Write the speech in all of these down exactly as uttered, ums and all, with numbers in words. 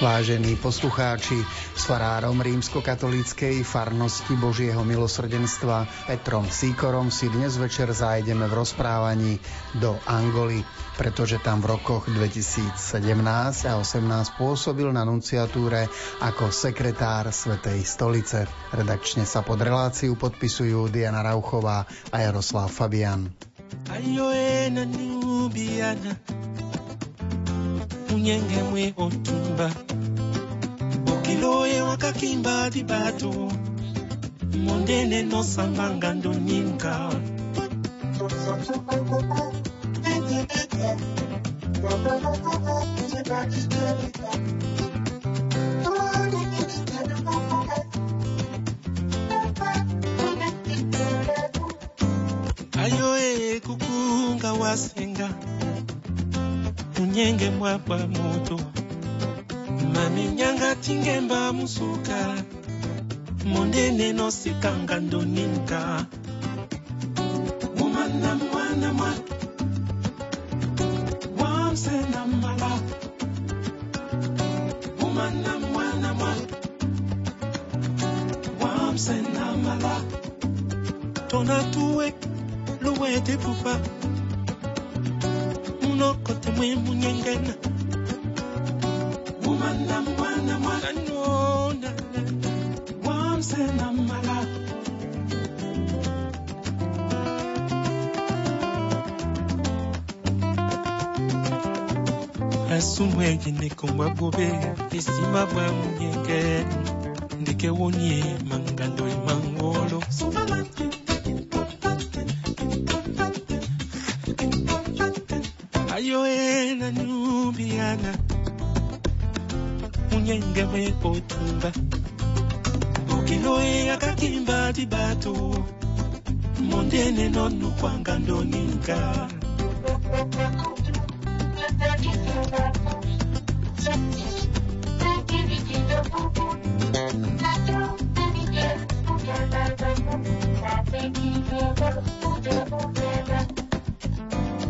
Vážení poslucháči, s farárom rímskokatolíckej farnosti Božieho milosrdenstva Petrom Sýkorom si dnes večer zájdeme v rozprávaní do Angoly, pretože tam v rokoch dvetisícsedemnásť a osemnásť pôsobil na nunciatúre ako sekretár Svätej stolice. Redakčne sa pod reláciu podpisujú Diana Rauchová a Jaroslav Fabian. Unyenge mwe otumba Bokiloye wakakimba dibato Mondene no sambanga ndoninka Ayoe kukunga wasenga Nyenge mwapa moto Mami nyanga tingemba musuka Mondene no sikanga ndoninka Mwana mwana mwa Wamse na mala Mwana mwana mwa Wamse na mala Tonatuwe luwete pupa Kote mwe munyengena Mwana mwana mwana nona Wamse na mala Asu mwenye neko mwabobe Isi mabwa munyengena Ndike wonye mangando imangolo Sumamantu Unyenge mwe otumba Ukiloe akakimba dibato Mondene nonu kwanga ndoninka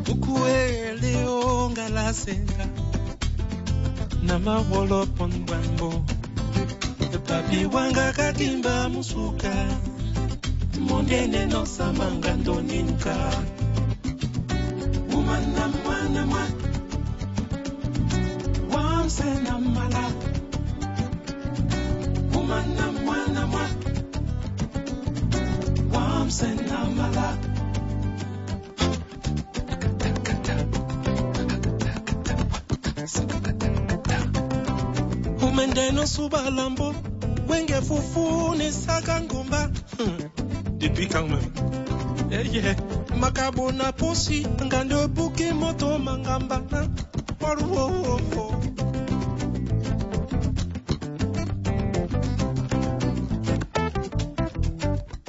Ukuele onga la senga Nama wolo pongwambo Papi wanga kakimba musuka Mondene no samanga ndoninka Mwana mwana mwa Wamse na mala Mwana mwana mwa Wamse na mala Mendeno suba lambo Wenge fufu ni saka ngomba Depuis quand même Eh yeah Makabo na posi Ngando buki moto mangamba Waru wo wo wo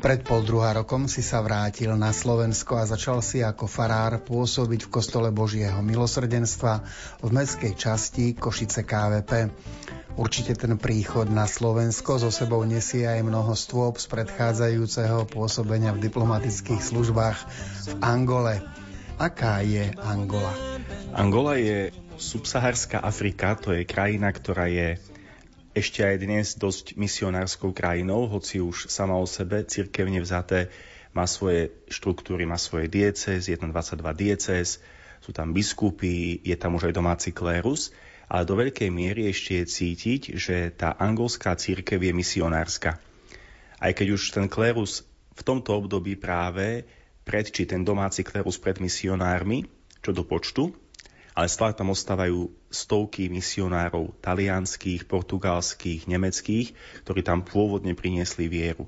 Pred pol druhá rokom si sa vrátil na Slovensko a začal si ako farár pôsobiť v kostole Božieho milosrdenstva v mestskej časti Košice ká vé pé. Určite ten príchod na Slovensko so sebou nesie aj mnoho stôp z predchádzajúceho pôsobenia v diplomatických službách v Angole. Aká je Angola? Angola je subsaharská Afrika, to je krajina, ktorá je ešte aj dnes dosť misionárskou krajinou, hoci už sama o sebe cirkevne vzaté má svoje štruktúry, má svoje diecézy, je tam dvadsaťdva diecéz, sú tam biskupy, je tam už aj domáci klérus, ale do veľkej miery ešte je cítiť, že tá angolská cirkev je misionárska. Aj keď už ten klérus v tomto období práve predčí ten domáci klérus pred misionármi, čo do počtu, ale stále tam ostávajú stovky misionárov talianských, portugalských, nemeckých, ktorí tam pôvodne priniesli vieru.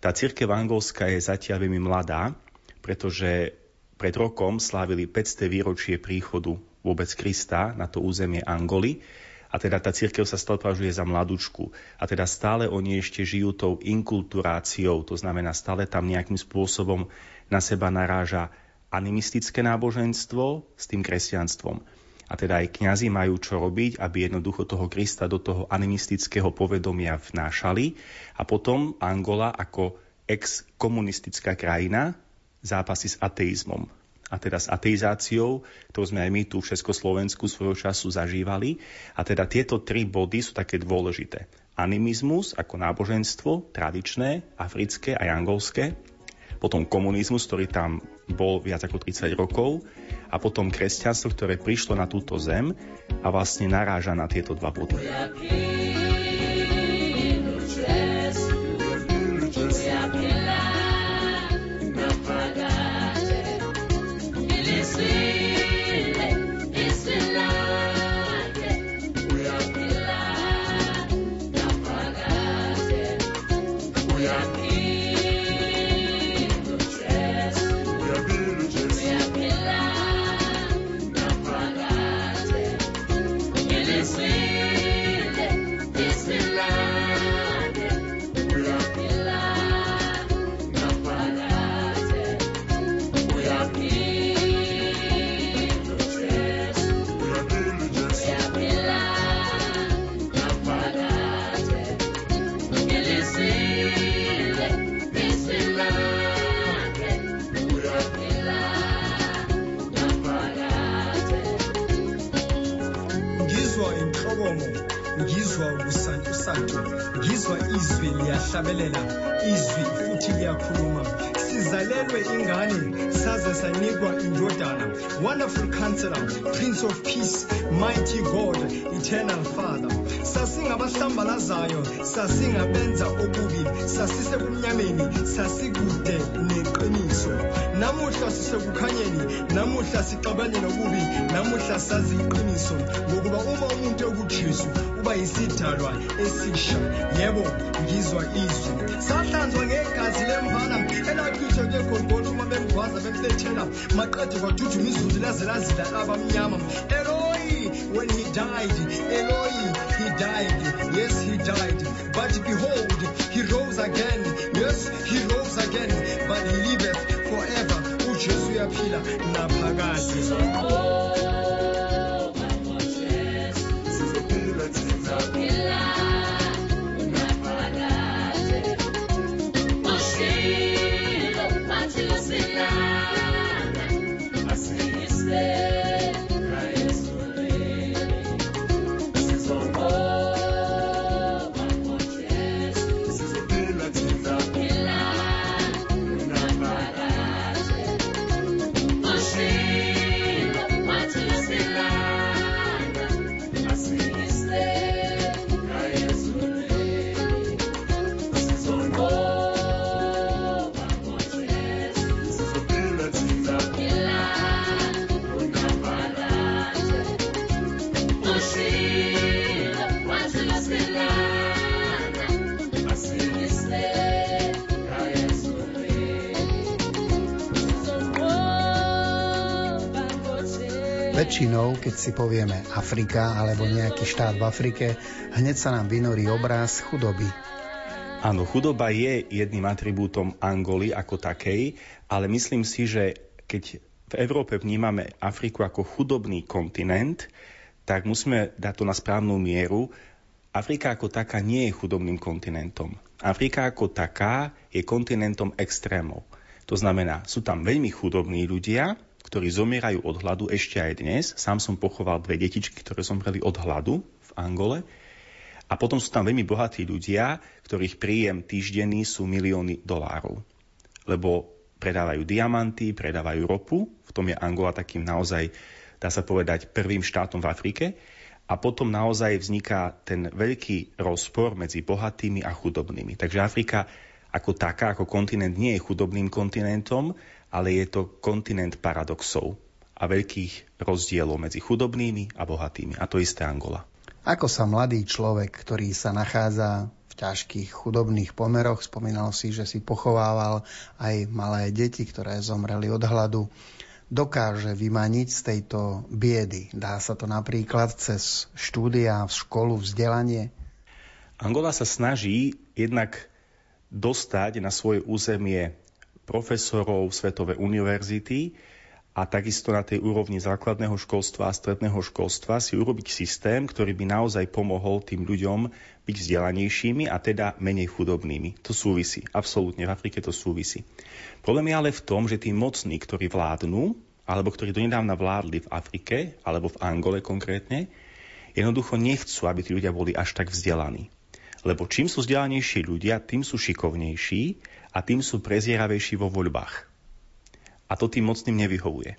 Tá cirkev angolská je zatiaľ veľmi mladá, pretože pred rokom slávili päťsté výročie príchodu vôbec Krista na to územie Angoly a teda tá cirkev sa stále považuje za mladúčku a teda stále oni ešte žijú tou inkulturáciou, to znamená stále tam nejakým spôsobom na seba naráža animistické náboženstvo s tým kresťanstvom. A teda aj kňazi majú čo robiť, aby jednoducho toho Krista do toho animistického povedomia vnášali a potom Angola ako ex-komunistická krajina zápasy s ateizmom. a teda s ateizáciou, ktorú sme aj my tu v Československu svojho času zažívali. A teda tieto tri body sú také dôležité. Animizmus ako náboženstvo, tradičné, africké a angolské, potom komunizmus, ktorý tam bol viac ako tridsať rokov, a potom kresťanstvo, ktoré prišlo na túto zem a vlastne naráža na tieto dva body. Hlabelela izwi futhi liyakhuluma sizalelwe ingane saze sanikwa indodana wonderful counselor prince of peace mighty god eternal father sasingabahlambalazayo sasingabenza okubi sasisebunyameni sasikude neqiniso namuhla sisekukhanyeni namuhla sixabane nokubi namuhla sazi iqiniso ngokuba uma umuntu ekuJesu uba yisidalwa esisha yebo ngizwa izwi sahlanzwa ngegazi lemvana elaqitshwe ngegolgolo uma bengwaza bemlethela maqedwe kwajujuma izulu lazelazila abamnyama Eloi when he died Eloi he died yes he died but behold he rose again yes he rose again but he liveth forever uJesu uyaphila naphakade Väčšinou, keď si povieme Afrika alebo nejaký štát v Afrike, hneď sa nám vynorí obraz chudoby. Áno, chudoba je jedným atribútom Angoly ako takej, ale myslím si, že keď v Európe vnímame Afriku ako chudobný kontinent, tak musíme dať to na správnu mieru. Afrika ako taká nie je chudobným kontinentom. Afrika ako taká je kontinentom extrémov. To znamená, sú tam veľmi chudobní ľudia, ktorí zomierajú od hladu ešte aj dnes. Sám som pochoval dve detičky, ktoré zomreli od hladu v Angole. A potom sú tam veľmi bohatí ľudia, ktorých príjem týždenný sú milióny dolárov. Lebo predávajú diamanty, predávajú ropu. V tom je Angola takým naozaj, dá sa povedať, prvým štátom v Afrike. A potom naozaj vzniká ten veľký rozpor medzi bohatými a chudobnými. Takže Afrika ako taká, ako kontinent nie je chudobným kontinentom, ale je to kontinent paradoxov a veľkých rozdielov medzi chudobnými a bohatými. A to isté Angola. Ako sa mladý človek, ktorý sa nachádza v ťažkých chudobných pomeroch, spomínal si, že si pochovával aj malé deti, ktoré zomreli od hladu, dokáže vymaniť z tejto biedy? Dá sa to napríklad cez štúdia, školu, vzdelanie? Angola sa snaží jednak dostať na svoje územie profesorov Svetovej univerzity a takisto na tej úrovni základného školstva a stredného školstva si urobiť systém, ktorý by naozaj pomohol tým ľuďom byť vzdelanejšími a teda menej chudobnými. To súvisí. Absolútne. V Afrike to súvisí. Problém je ale v tom, že tí mocní, ktorí vládnu, a alebo ktorí donedávna vládli v Afrike, alebo v Angole konkrétne, jednoducho nechcú, aby tí ľudia boli až tak vzdelaní. Lebo čím sú vzdelanejší ľudia, tým sú šikovnejší a tým sú prezieravejší vo voľbách. A to tým mocným nevyhovuje.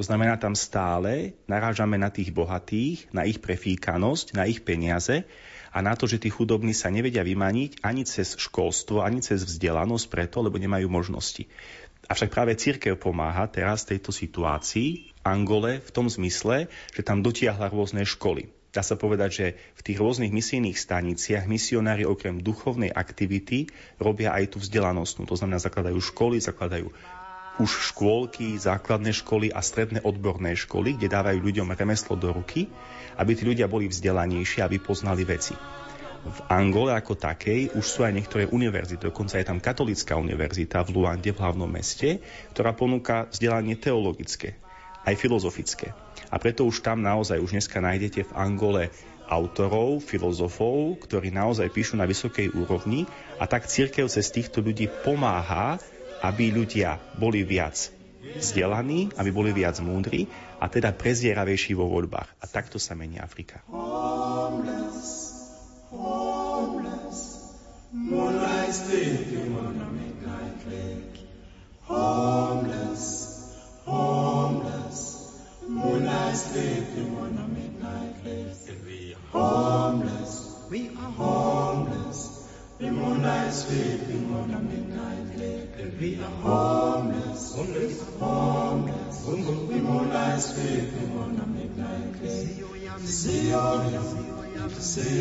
To znamená, tam stále narážame na tých bohatých, na ich prefíkanosť, na ich peniaze a na to, že tí chudobní sa nevedia vymaniť ani cez školstvo, ani cez vzdelanosť preto, lebo nemajú možnosti. Avšak práve cirkev pomáha teraz tejto situácii Angole v tom zmysle, že tam dotiahla rôzne školy. Dá sa povedať, že v tých rôznych misijných staniciach misionári okrem duchovnej aktivity robia aj tú vzdelanostnú. To znamená, zakladajú školy, zakladajú už škôlky, základné školy a stredné odborné školy, kde dávajú ľuďom remeslo do ruky, aby tí ľudia boli vzdelanejší, aby poznali veci. V Angole ako takej už sú aj niektoré univerzity, dokonca je tam katolická univerzita v Luande, v hlavnom meste, ktorá ponúka vzdelanie teologické, aj filozofické. A preto už tam naozaj, už dneska nájdete v Angole autorov, filozofov, ktorí naozaj píšu na vysokej úrovni a tak cirkev cez týchto ľudí pomáha, aby ľudia boli viac vzdelaní, aby boli viac múdri a teda prezieravejší vo voľbách. A takto sa mení Afrika. Homeless, moonlight sleeping on a midnight lake. Homeless, homeless, moonlight sleeping on a midnight lake. We are homeless, we are homeless, the moonlight sleeping on a midnight lake. We are homeless, homeless, homeless, the moonlight sleeping on a midnight lake. See you, see you, I'm see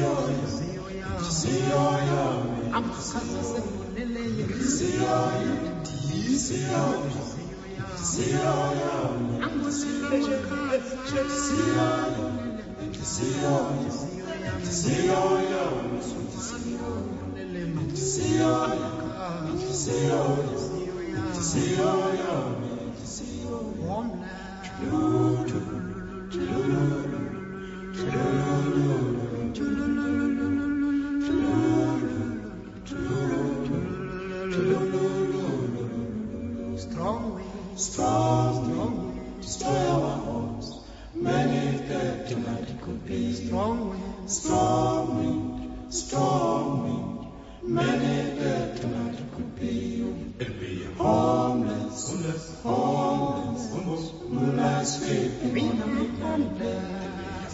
strong, destroy our homes. Many dead tonight it could be. Strong wind, strong wind, strong wind. Many dead tonight it could be. And we are homeless, homeless, homeless, homeless. Moonlight sleeping on a midnight lake.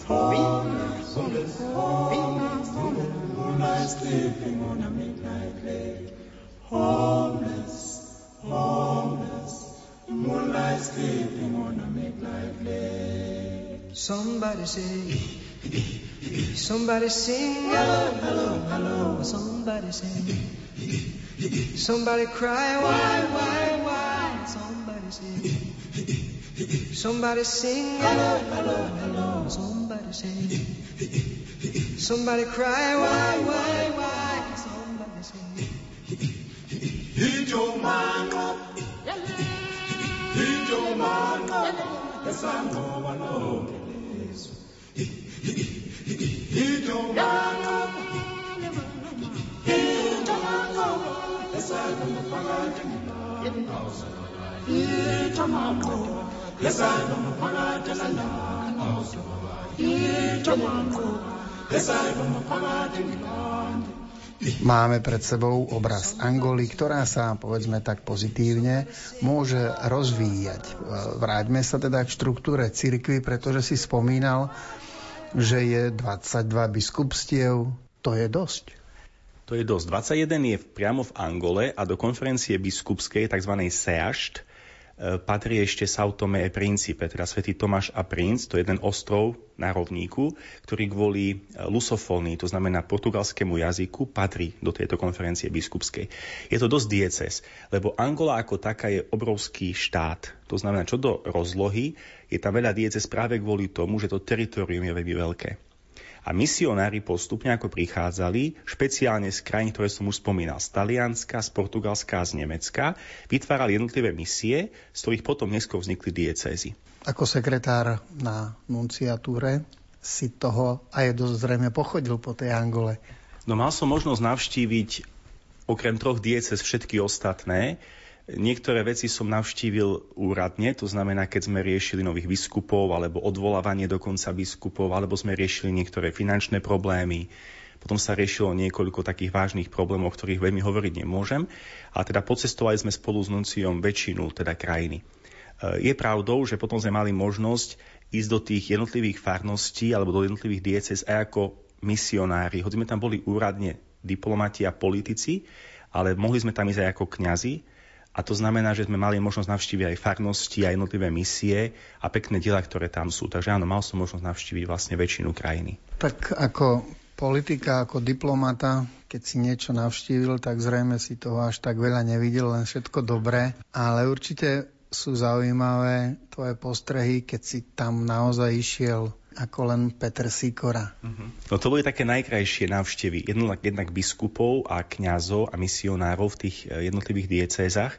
Homeless, homeless, homeless, homeless. Moonlight sleeping on a midnight lake. Homeless, homeless. Moonlight sleeping on a midnight lake. Somebody sing, somebody sing, hello, hello, hello. Somebody sing, somebody cry, why, why, why? Somebody sing, somebody sing, hello, hello, hello. Somebody sing, somebody cry, why, why, why? Somebody sing, hit your man up. Hit your man up, yes I know, I know. Hit your man up, hit your man up, yes I know, I know. Hit your man up, yes I know, I know. Hit your man up, yes I know, I know. Máme pred sebou obraz Angoly, ktorá sa, povedzme tak pozitívne, môže rozvíjať. Vráťme sa teda k štruktúre cirkvi, pretože si spomínal, že je dvadsaťdva biskupstiev. To je dosť. To je dosť. dvadsaťjeden je priamo v Angole a do konferencie biskupskej, tzv. SEAŠT, patrí ešte São Tomé a Príncipe, teda svätý Tomáš a Princ, to je jeden ostrov na rovníku, ktorý kvôli lusofónii, to znamená portugalskému jazyku, patrí do tejto konferencie biskupskej. Je to dosť diecéz, lebo Angola ako taká je obrovský štát. To znamená, čo do rozlohy, je tam veľa diecéz práve kvôli tomu, že to teritorium je veľmi veľké. A misionári postupne, ako prichádzali, špeciálne z krajín, ktoré som už spomínal, z Talianska, z Portugalska a z Nemecka, vytvárali jednotlivé misie, z ktorých potom neskôr vznikli diecézy. Ako sekretár na nunciatúre si toho aj dosť zrejme pochodil po tej Angole. No mal som možnosť navštíviť okrem troch diecéz všetky ostatné, Niektoré veci som navštívil úradne, to znamená, keď sme riešili nových biskupov, alebo odvolávanie dokonca biskupov, alebo sme riešili niektoré finančné problémy. Potom sa riešilo niekoľko takých vážnych problémov, o ktorých veľmi hovoriť nemôžem. A teda pocestovali sme spolu s nunciom väčšinu teda krajiny. Je pravdou, že potom sme mali možnosť ísť do tých jednotlivých farností alebo do jednotlivých diecéz aj ako misionári. Hoci sme tam boli úradne diplomati a politici, ale mohli sme tam ísť aj ako kňazi. A to znamená, že sme mali možnosť navštíviť aj farnosti a jednotlivé misie a pekné diela, ktoré tam sú. Takže áno, mal som možnosť navštíviť vlastne väčšinu krajiny. Tak ako politika, ako diplomata, keď si niečo navštívil, tak zrejme si toho až tak veľa nevidel, len všetko dobré. Ale určite sú zaujímavé tvoje postrehy, keď si tam naozaj išiel ako len Peter Sýkora. Uh-huh. No to boli také najkrajšie návštevy. Jednak, jednak biskupov a kňazov a misionárov v tých jednotlivých diecézach. E,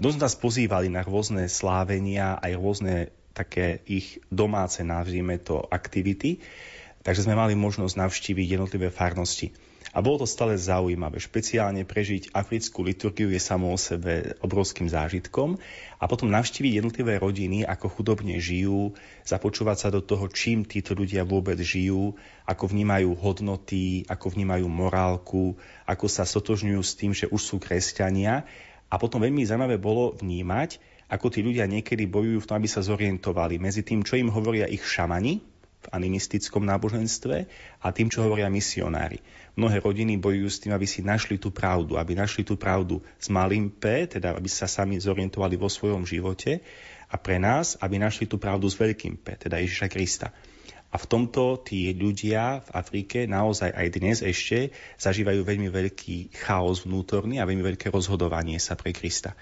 dosť nás pozývali na rôzne slávenia, aj rôzne také ich domáce, nazvime to, aktivity. Takže sme mali možnosť navštíviť jednotlivé farnosti. A bolo to stále zaujímavé. Špeciálne prežiť africkú liturgiu je samo o sebe obrovským zážitkom. A potom navštíviť jednotlivé rodiny, ako chudobne žijú, započúvať sa do toho, čím títo ľudia vôbec žijú, ako vnímajú hodnoty, ako vnímajú morálku, ako sa stotožňujú s tým, že už sú kresťania. A potom veľmi zaujímavé bolo vnímať, ako tí ľudia niekedy bojujú v tom, aby sa zorientovali medzi tým, čo im hovoria ich šamani v animistickom náboženstve a tým, čo hovoria misionári. Mnohé rodiny bojujú s tým, aby si našli tú pravdu, aby našli tú pravdu s malým P, teda aby sa sami zorientovali vo svojom živote a pre nás, aby našli tú pravdu s veľkým P, teda Ježiša Krista. A v tomto tí ľudia v Afrike naozaj aj dnes ešte zažívajú veľmi veľký chaos vnútorný a veľmi veľké rozhodovanie sa pre Krista.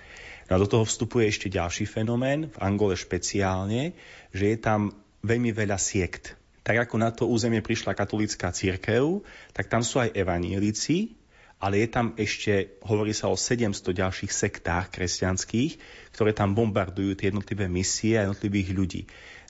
No a do toho vstupuje ešte ďalší fenomén, v Angole špeciálne, že je tam veľmi veľa siekt. Tak ako na to územie prišla katolícka cirkev, tak tam sú aj evanílici, ale je tam ešte, hovorí sa o sedemsto ďalších sektách kresťanských, ktoré tam bombardujú tie jednotlivé misie a jednotlivých ľudí.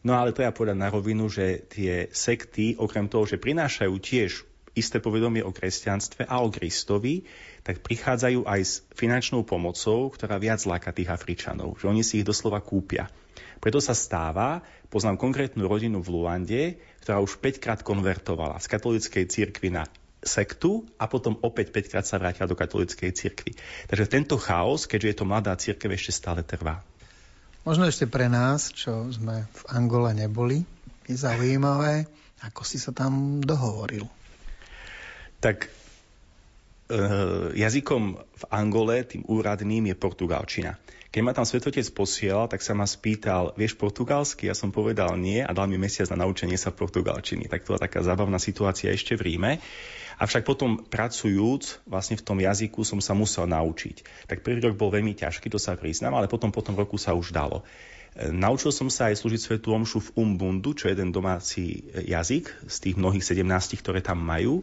No ale treba povedať na rovinu, že tie sekty, okrem toho, že prinášajú tiež isté povedomie o kresťanstve a o Kristovi, tak prichádzajú aj s finančnou pomocou, ktorá viac láka tých Afričanov, že oni si ich doslova kúpia. Preto sa stáva, poznám konkrétnu rodinu v Luande, ktorá už päťkrát konvertovala z katolíckej cirkvi na sektu a potom opäť päťkrát sa vrátila do katolíckej cirkvi. Takže tento chaos, keďže je to mladá cirkev, ešte stále trvá. Možno ešte pre nás, čo sme v Angole neboli, je zaujímavé, ako si sa tam dohovoril. Tak e, jazykom v Angole, tým úradným, je portugalčina. Keď ma tam svetotec posielal, tak sa ma spýtal, vieš portugalsky? Ja som povedal nie a dal mi mesiac na naučenie sa portugalčiny. Tak to bola taká zábavná situácia ešte v Ríme. Avšak potom pracujúc vlastne v tom jazyku som sa musel naučiť. Tak prvý rok bol veľmi ťažký, to sa priznám, ale potom po tom roku sa už dalo. Naučil som sa aj slúžiť svetu omšu v Umbundu, čo je jeden domáci jazyk z tých mnohých sedemnástich, ktoré tam majú.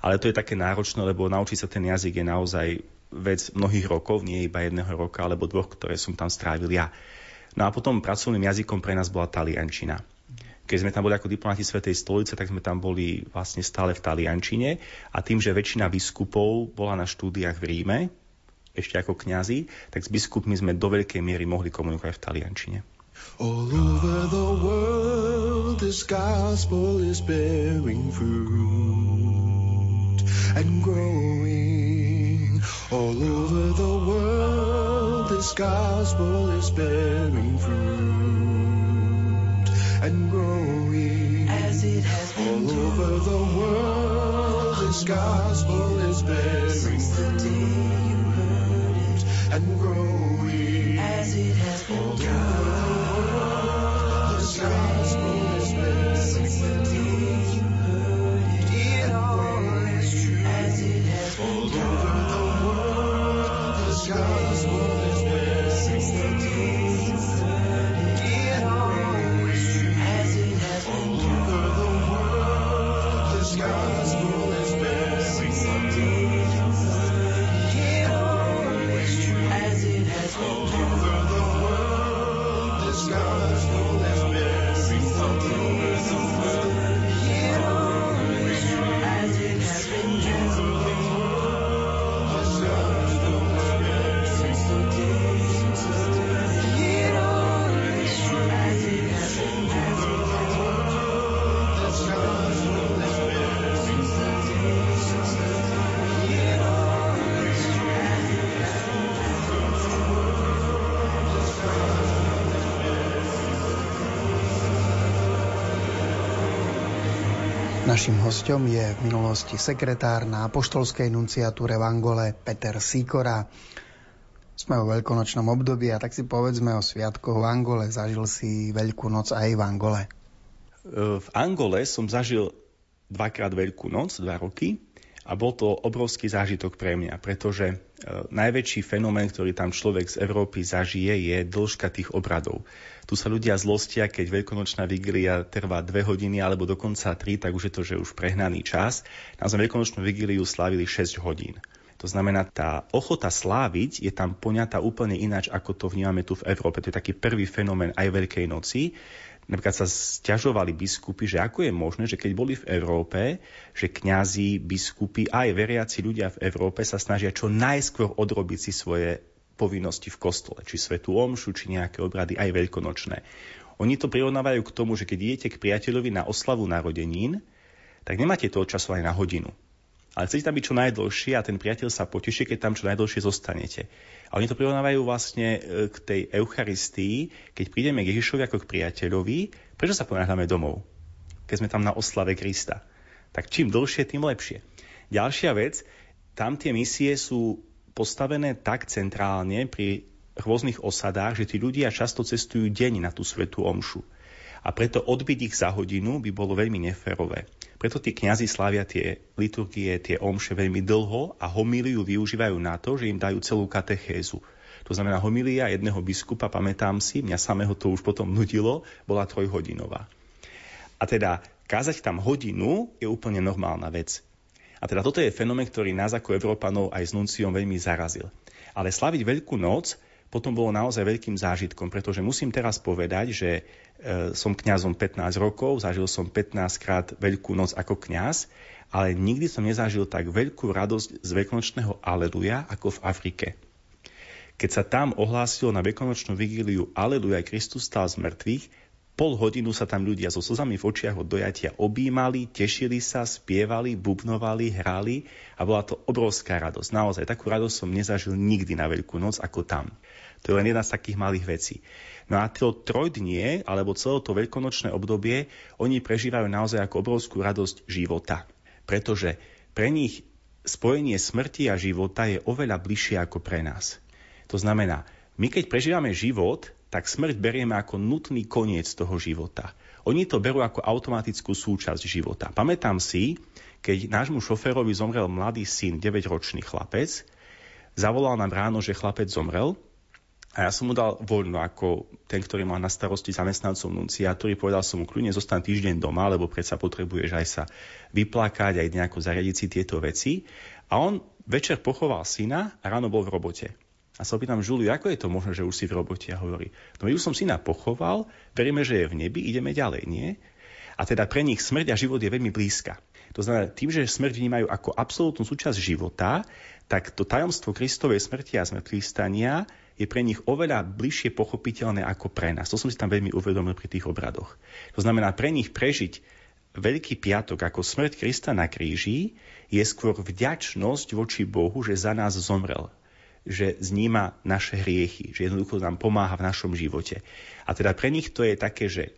Ale to je také náročné, lebo naučiť sa ten jazyk je naozaj vec mnohých rokov, nie iba jedného roka alebo dvoch, ktoré som tam strávil ja. No a potom pracovným jazykom pre nás bola taliančina. Keď sme tam boli ako diplomati Svätej stolice, tak sme tam boli vlastne stále v taliančine a tým, že väčšina biskupov bola na štúdiách v Ríme, ešte ako kňazi, tak s biskupmi sme do veľkej miery mohli komunikovať v taliančine. All over the world this gospel is bearing fruit and growing. All over the world, this gospel is bearing fruit and growing. As it has been all over the world, this gospel is bearing fruit and growing. As it has been all over the world, this gospel is bearing fruit. Gospel is bearing fruit. Naším hosťom je v minulosti sekretár na apoštolskej nunciatúre v Angole Peter Sýkora. Sme vo veľkonočnom období a tak si povedzme o sviatkoch v Angole. Zažil si Veľkú noc aj v Angole? V Angole som zažil dvakrát Veľkú noc, dva roky. A bol to obrovský zážitok pre mňa, pretože najväčší fenomén, ktorý tam človek z Európy zažije, je dĺžka tých obradov. Tu sa ľudia zlostia, keď veľkonočná vigília trvá dve hodiny alebo dokonca tri, tak už je to, že už prehnaný čas. Na veľkonočnú vigíliu slávili šesť hodín. To znamená, tá ochota sláviť je tam poňatá úplne ináč, ako to vnímame tu v Európe. To je taký prvý fenomén aj Veľkej noci. Napríklad sa sťažovali biskupy, že ako je možné, že keď boli v Európe, že kňazi, biskupy a aj veriaci ľudia v Európe sa snažia čo najskôr odrobiť si svoje povinnosti v kostole, či svätú omšu, či nejaké obrady, aj veľkonočné. Oni to prirovnávajú k tomu, že keď idete k priateľovi na oslavu narodenín, tak nemáte to času aj na hodinu. Ale chcete tam byť čo najdlhšie a ten priateľ sa poteší, keď tam čo najdlhšie zostanete. A oni to prirovnávajú vlastne k tej Eucharistii, keď prídeme k Ježišovi ako k priateľovi, prečo sa ponáhľame domov, keď sme tam na oslave Krista. Tak čím dlhšie, tým lepšie. Ďalšia vec, tam tie misie sú postavené tak centrálne pri rôznych osadách, že tí ľudia často cestujú deň na tú svätú omšu. A preto odbiť ich za hodinu by bolo veľmi neférové. Preto tí kňazi slávia tie liturgie, tie omše veľmi dlho a homíliu využívajú na to, že im dajú celú katechézu. To znamená, homília jedného biskupa, pamätám si, mňa samého to už potom nudilo, bola trojhodinová. A teda kázať tam hodinu je úplne normálna vec. A teda toto je fenomén, ktorý nás ako Európanov aj s nunciom veľmi zarazil. Ale slaviť Veľkú noc potom bolo naozaj veľkým zážitkom, pretože musím teraz povedať, že som kňazom pätnásť rokov, zažil som pätnásťkrát Veľkú noc ako kňaz, ale nikdy som nezažil tak veľkú radosť z veľkonočného aleluja ako v Afrike. Keď sa tam ohlásilo na veľkonočnú vigíliu aleluja, Kristus stál z mŕtvych, pol hodinu sa tam ľudia so slzami v očiach od dojatia objímali, tešili sa, spievali, bubnovali, hrali a bola to obrovská radosť. Naozaj, takú radosť som nezažil nikdy na Veľkú noc ako tam. To je len jedna z takých malých vecí. No a to trojdnie, alebo celé to veľkonočné obdobie, oni prežívajú naozaj ako obrovskú radosť života. Pretože pre nich spojenie smrti a života je oveľa bližšie ako pre nás. To znamená, my keď prežívame život, tak smrť berieme ako nutný koniec toho života. Oni to berú ako automatickú súčasť života. Pamätám si, keď nášmu šoférovi zomrel mladý syn, deväťročný chlapec, zavolal nám ráno, že chlapec zomrel, a ja som mu dal voľno, ako ten, ktorý má na starosti zamestnancov nunciatúry, povedal som mu, kľudne zostaň týždeň doma, lebo predsa potrebuješ aj sa vyplakať, aj nejako zariadiť si tieto veci. A on večer pochoval syna a ráno bol v robote. A sa opýtam, Žuliu, ako je to možné, že už si v robote? A hovorí, no už som syna pochoval, veríme, že je v nebi, ideme ďalej, nie? A teda pre nich smrť a život je veľmi blízka. To znamená, tým, že smrť vnímajú ako absolútnu súčasť života, tak to tajomstvo Kristovej smrti a zmŕtvych stania je pre nich oveľa bližšie pochopiteľné ako pre nás. To som si tam veľmi uvedomil pri tých obradoch. To znamená, pre nich prežiť Veľký piatok ako smrť Krista na kríži je skôr vďačnosť voči Bohu, že za nás zomrel, že zníma naše hriechy, že jednoducho nám pomáha v našom živote. A teda pre nich to je také, že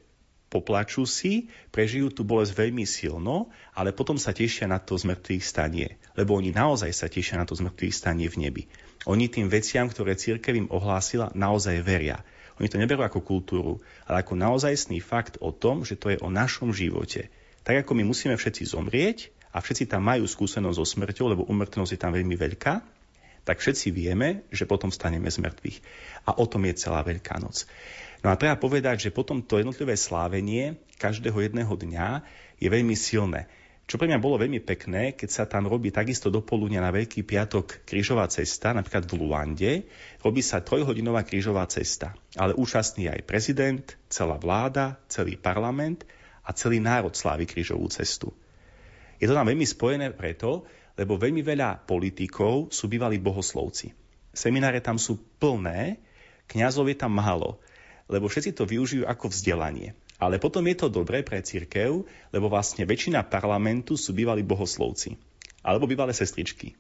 poplačú si, prežijú tú bolesť veľmi silno, ale potom sa tešia na to zmŕtvych stanie, lebo oni naozaj sa tešia na to zmŕtvych stanie v nebi. Oni tým veciam, ktoré cirkev im ohlásila, naozaj veria. Oni to neberú ako kultúru, ale ako naozajstný fakt o tom, že to je o našom živote. Tak ako my musíme všetci zomrieť a všetci tam majú skúsenosť so smrťou, lebo úmrtnosť je tam veľmi veľká, tak všetci vieme, že potom staneme z mŕtvych. A o tom je celá Veľká noc. No a treba povedať, že potom to jednotlivé slávenie každého jedného dňa je veľmi silné. Čo pre mňa bolo veľmi pekné, keď sa tam robí takisto do poludnia na Veľký piatok krížová cesta, napríklad v Luande, robí sa trojhodinová krížová cesta. Ale účastný aj prezident, celá vláda, celý parlament a celý národ slávi krížovú cestu. Je to nám veľmi spojené preto, lebo veľmi veľa politikov sú bývalí bohoslovci. Semináre tam sú plné, kňazov je tam málo, lebo všetci to využijú ako vzdelanie. Ale potom je to dobré pre cirkev, lebo vlastne väčšina parlamentu sú bývalí bohoslovci. Alebo bývalé sestričky.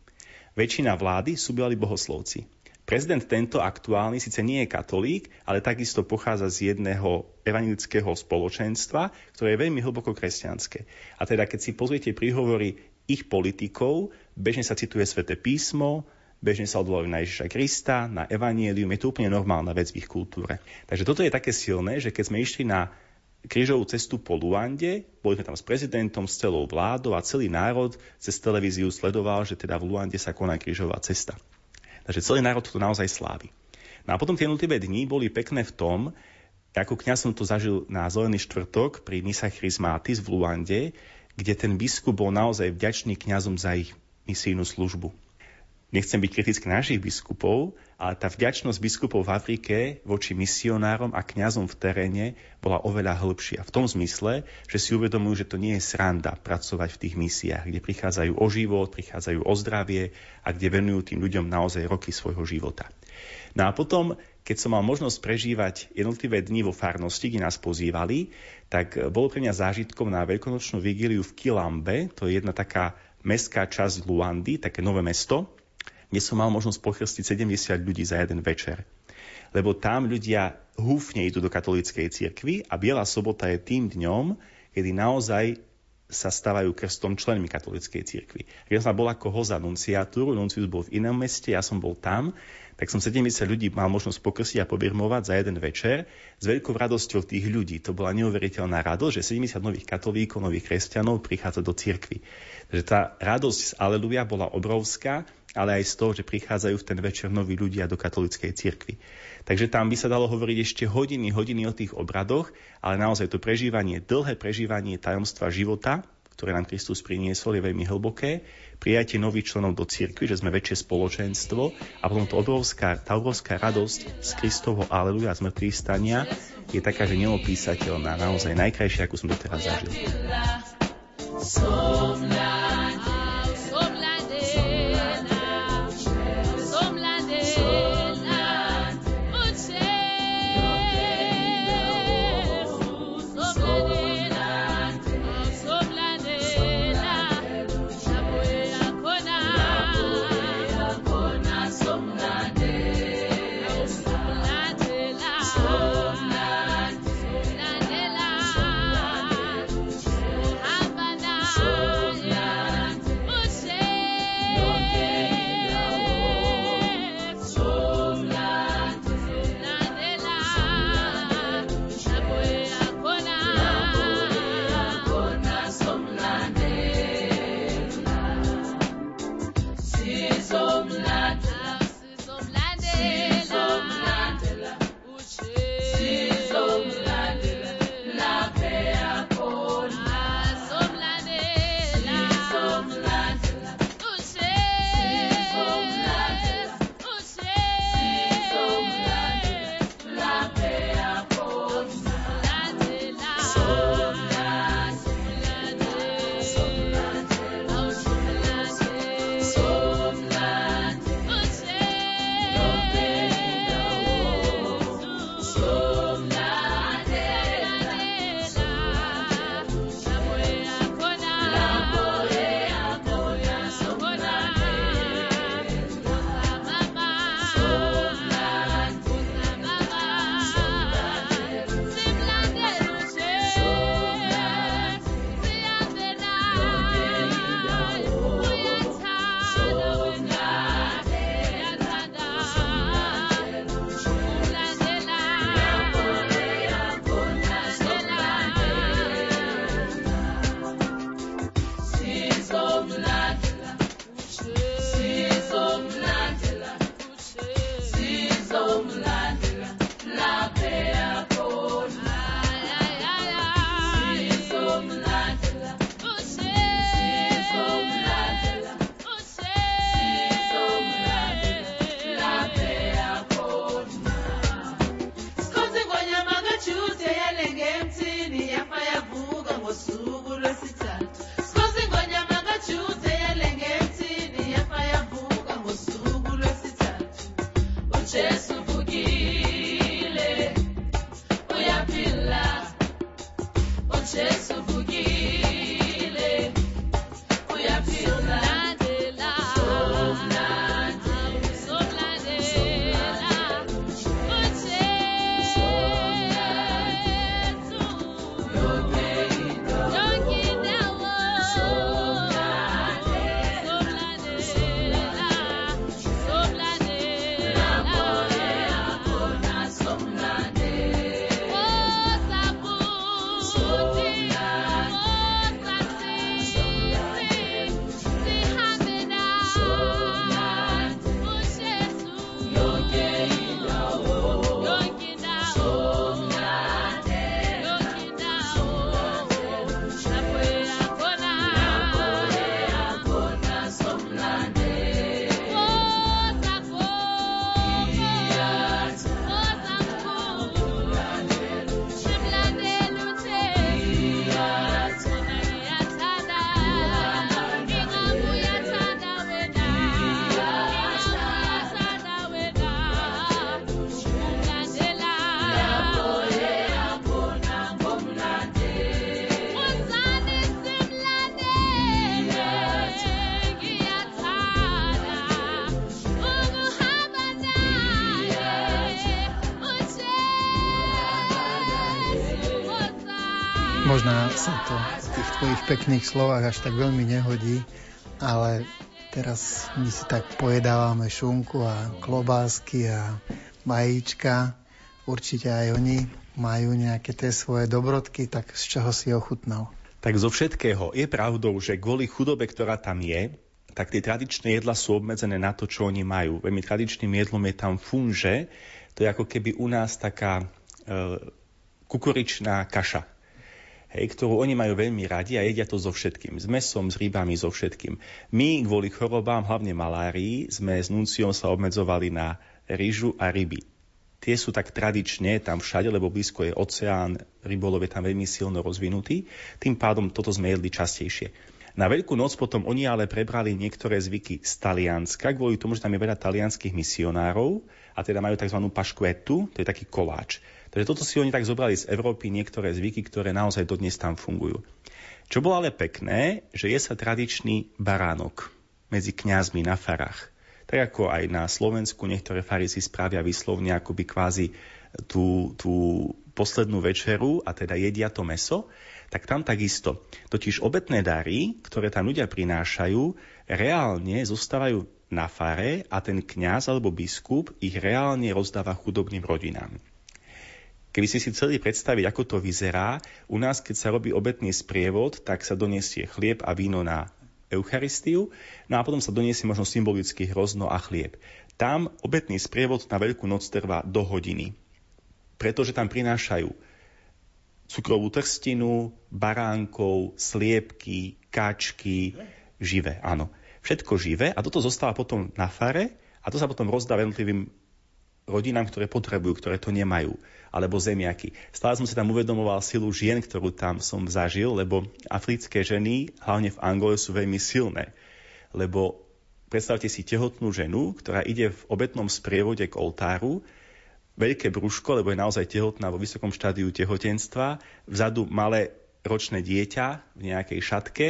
Väčšina vlády sú bývalí bohoslovci. Pre Prezident tento aktuálny síce nie je katolík, ale takisto pochádza z jedného evanjelického spoločenstva, ktoré je veľmi hlboko kresťanské. A teda keď si pozriete príhovory ich politikov, bežne sa cituje Sväté písmo, bežne sa odvolajú na Ježiša Krista, na evanjelium, je to úplne normálna vec v ich kultúre. Takže toto je také silné, že keď sme išli na krížovú cestu po Luande, boli sme tam s prezidentom, s celou vládou a celý národ cez televíziu sledoval, že teda v Luande sa koná krížová cesta. Takže celý národ to naozaj slávi. No a potom tie jednotlivé dni boli pekné v tom, ako kňaz som to zažil na Zelený štvrtok pri misa Chrismatis v Luande, kde ten biskup bol naozaj vďačný kňazom za ich misijnú službu. Nechcem byť kritický na našich biskupov, ale tá vďačnosť biskupov v Afrike voči misionárom a kňazom v teréne bola oveľa hĺbšia. V tom zmysle, že si uvedomujú, že to nie je sranda pracovať v tých misiách, kde prichádzajú o život, prichádzajú o zdravie a kde venujú tým ľuďom naozaj roky svojho života. No a potom, keď som mal možnosť prežívať jednotlivé dni vo farnosti, kde nás pozývali, tak bolo pre mňa zážitkom na veľkonočnú vigíliu v Kilambe, to je jedna taká mestská časť Luandy, také nové mesto, kde som mal možnosť pochrstiť sedemdesiat ľudí za jeden večer. Lebo tam ľudia húfne idú do katolíckej cirkvi a Biela sobota je tým dňom, kedy naozaj sa stávajú krstom členmi katolíckej cirkvi. Keď som bol ako host za nunciatúru, nuncius bol v inom meste, ja som bol tam, tak som sedemdesiat ľudí mal možnosť pokrstiť a pobirmovať za jeden večer s veľkou radosťou tých ľudí. To bola neuveriteľná radosť, že sedemdesiat nových katolíkov, nových kresťanov prichádza do cirkvi. Takže tá radosť z Aleluja bola obrovská, ale aj z toho, že prichádzajú v ten večer noví ľudia do katolíckej cirkvi. Takže tam by sa dalo hovoriť ešte hodiny, hodiny o tých obradoch, ale naozaj to prežívanie, dlhé prežívanie tajomstva života, ktoré nám Kristus priniesol, je veľmi hlboké, prijatie nových členov do cirkvi, že sme väčšie spoločenstvo a potom to obrovská, tá obrovská radosť z Kristovho aleluja a zmrtvých stania je taká, že neopísateľná, naozaj najkrajšia, akú som doteraz zažil. Yeah. Možno sa to v tvojich pekných slovách až tak veľmi nehodí, ale teraz my si tak pojedávame šunku a klobásky a vajíčka. Určite aj oni majú nejaké tie svoje dobrodky, tak z čoho si ochutnal? Tak zo všetkého. Je pravdou, že kvôli chudobe, ktorá tam je, tak tie tradičné jedla sú obmedzené na to, čo oni majú. Veľmi tradičným jedlom je tam funže, to je ako keby u nás taká e, kukuričná kaša, hej, ktorú oni majú veľmi radi a jedia to so všetkým. S mesom, s rybami, so všetkým. My kvôli chorobám, hlavne malárii, sme s nunciom sa obmedzovali na ryžu a ryby. Tie sú tak tradične tam všade, lebo blízko je oceán, rybolov je tam veľmi silno rozvinutý. Tým pádom toto sme jedli častejšie. Na Veľkú noc potom oni ale prebrali niektoré zvyky z Talianska, kvôli tomu, že tam je veľa talianských misionárov a teda majú tzv. Paškvetu, to je taký koláč. Takže toto si oni tak zobrali z Európy, niektoré zvyky, ktoré naozaj dodnes tam fungujú. Čo bolo ale pekné, že je sa tradičný baránok medzi kňazmi na farách. Tak ako aj na Slovensku niektoré fary si spravia vyslovne akoby kvázi tú, tú poslednú večeru a teda jedia to mäso, tak tam takisto. Totiž obetné dary, ktoré tam ľudia prinášajú, reálne zostávajú na fare a ten kňaz alebo biskup ich reálne rozdáva chudobným rodinám. Keby ste si chceli predstaviť, ako to vyzerá, u nás, keď sa robí obetný sprievod, tak sa doniesie chlieb a víno na Eucharistiu, no a potom sa doniesie možno symbolicky hrozno a chlieb. Tam obetný sprievod na Veľkú noc trvá do hodiny, pretože tam prinášajú cukrovú trstinu, baránkov, sliepky, kačky, živé, áno. Všetko živé a toto zostáva potom na fare a to sa potom rozdá jednotlivým rodinám, ktoré potrebujú, ktoré to nemajú, alebo zemiaky. Stále som si tam uvedomoval silu žien, ktorú tam som zažil, lebo africké ženy, hlavne v Angole, sú veľmi silné. Lebo predstavte si tehotnú ženu, ktorá ide v obetnom sprievode k oltáru, veľké brúško, lebo je naozaj tehotná vo vysokom štádiu tehotenstva, vzadu malé ročné dieťa v nejakej šatke,